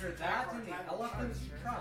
After that and the elephant's trunk.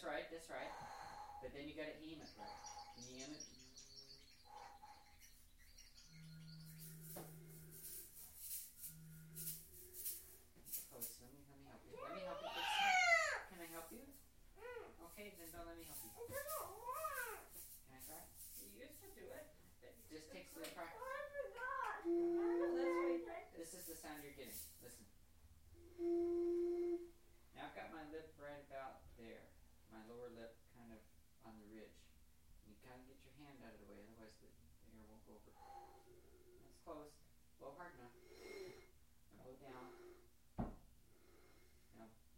That's right. But then you got to aim it right. Can you aim it? Oh, so let me help you. Can I help you? Okay, then don't let me help you. Can I try? You used to do it. Just takes a little practice. I know, that's why you practice. This is the sound you're getting. Listen. Now I've got my lip right about there. My lower lip kind of on the ridge. You gotta get your hand out of the way, otherwise the air won't go over. That's close. Blow hard enough. Now blow down.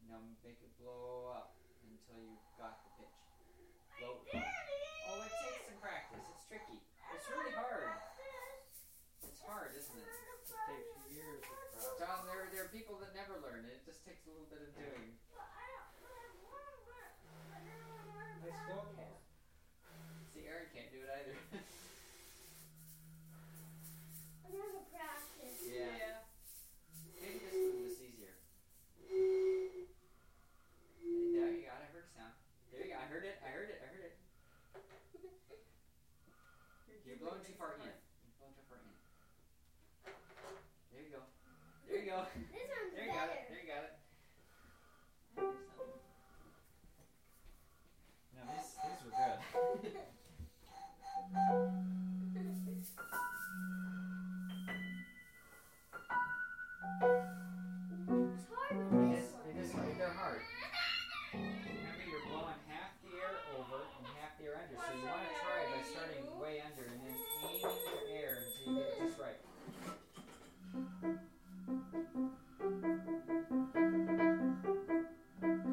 Now make it blow up until you've got the pitch. Blow. Oh, it takes some practice. It's tricky. It's really hard. It's hard, isn't it? It takes years of practice. John, there are people that never learn. It just takes a little bit of doing. I still can't. See, Aaron can't do it either. I never practice. Yeah. Maybe this one was easier. And there you go. I heard a sound. There you go. I heard it. You're blowing too far in. There you go. This one's there you better. There you got it. No, these were good. It's hard with this one. This one, they're hard. Remember, you're blowing half the air over and half the air under. So you want to try by starting way under and then aiming your air until you get it just right.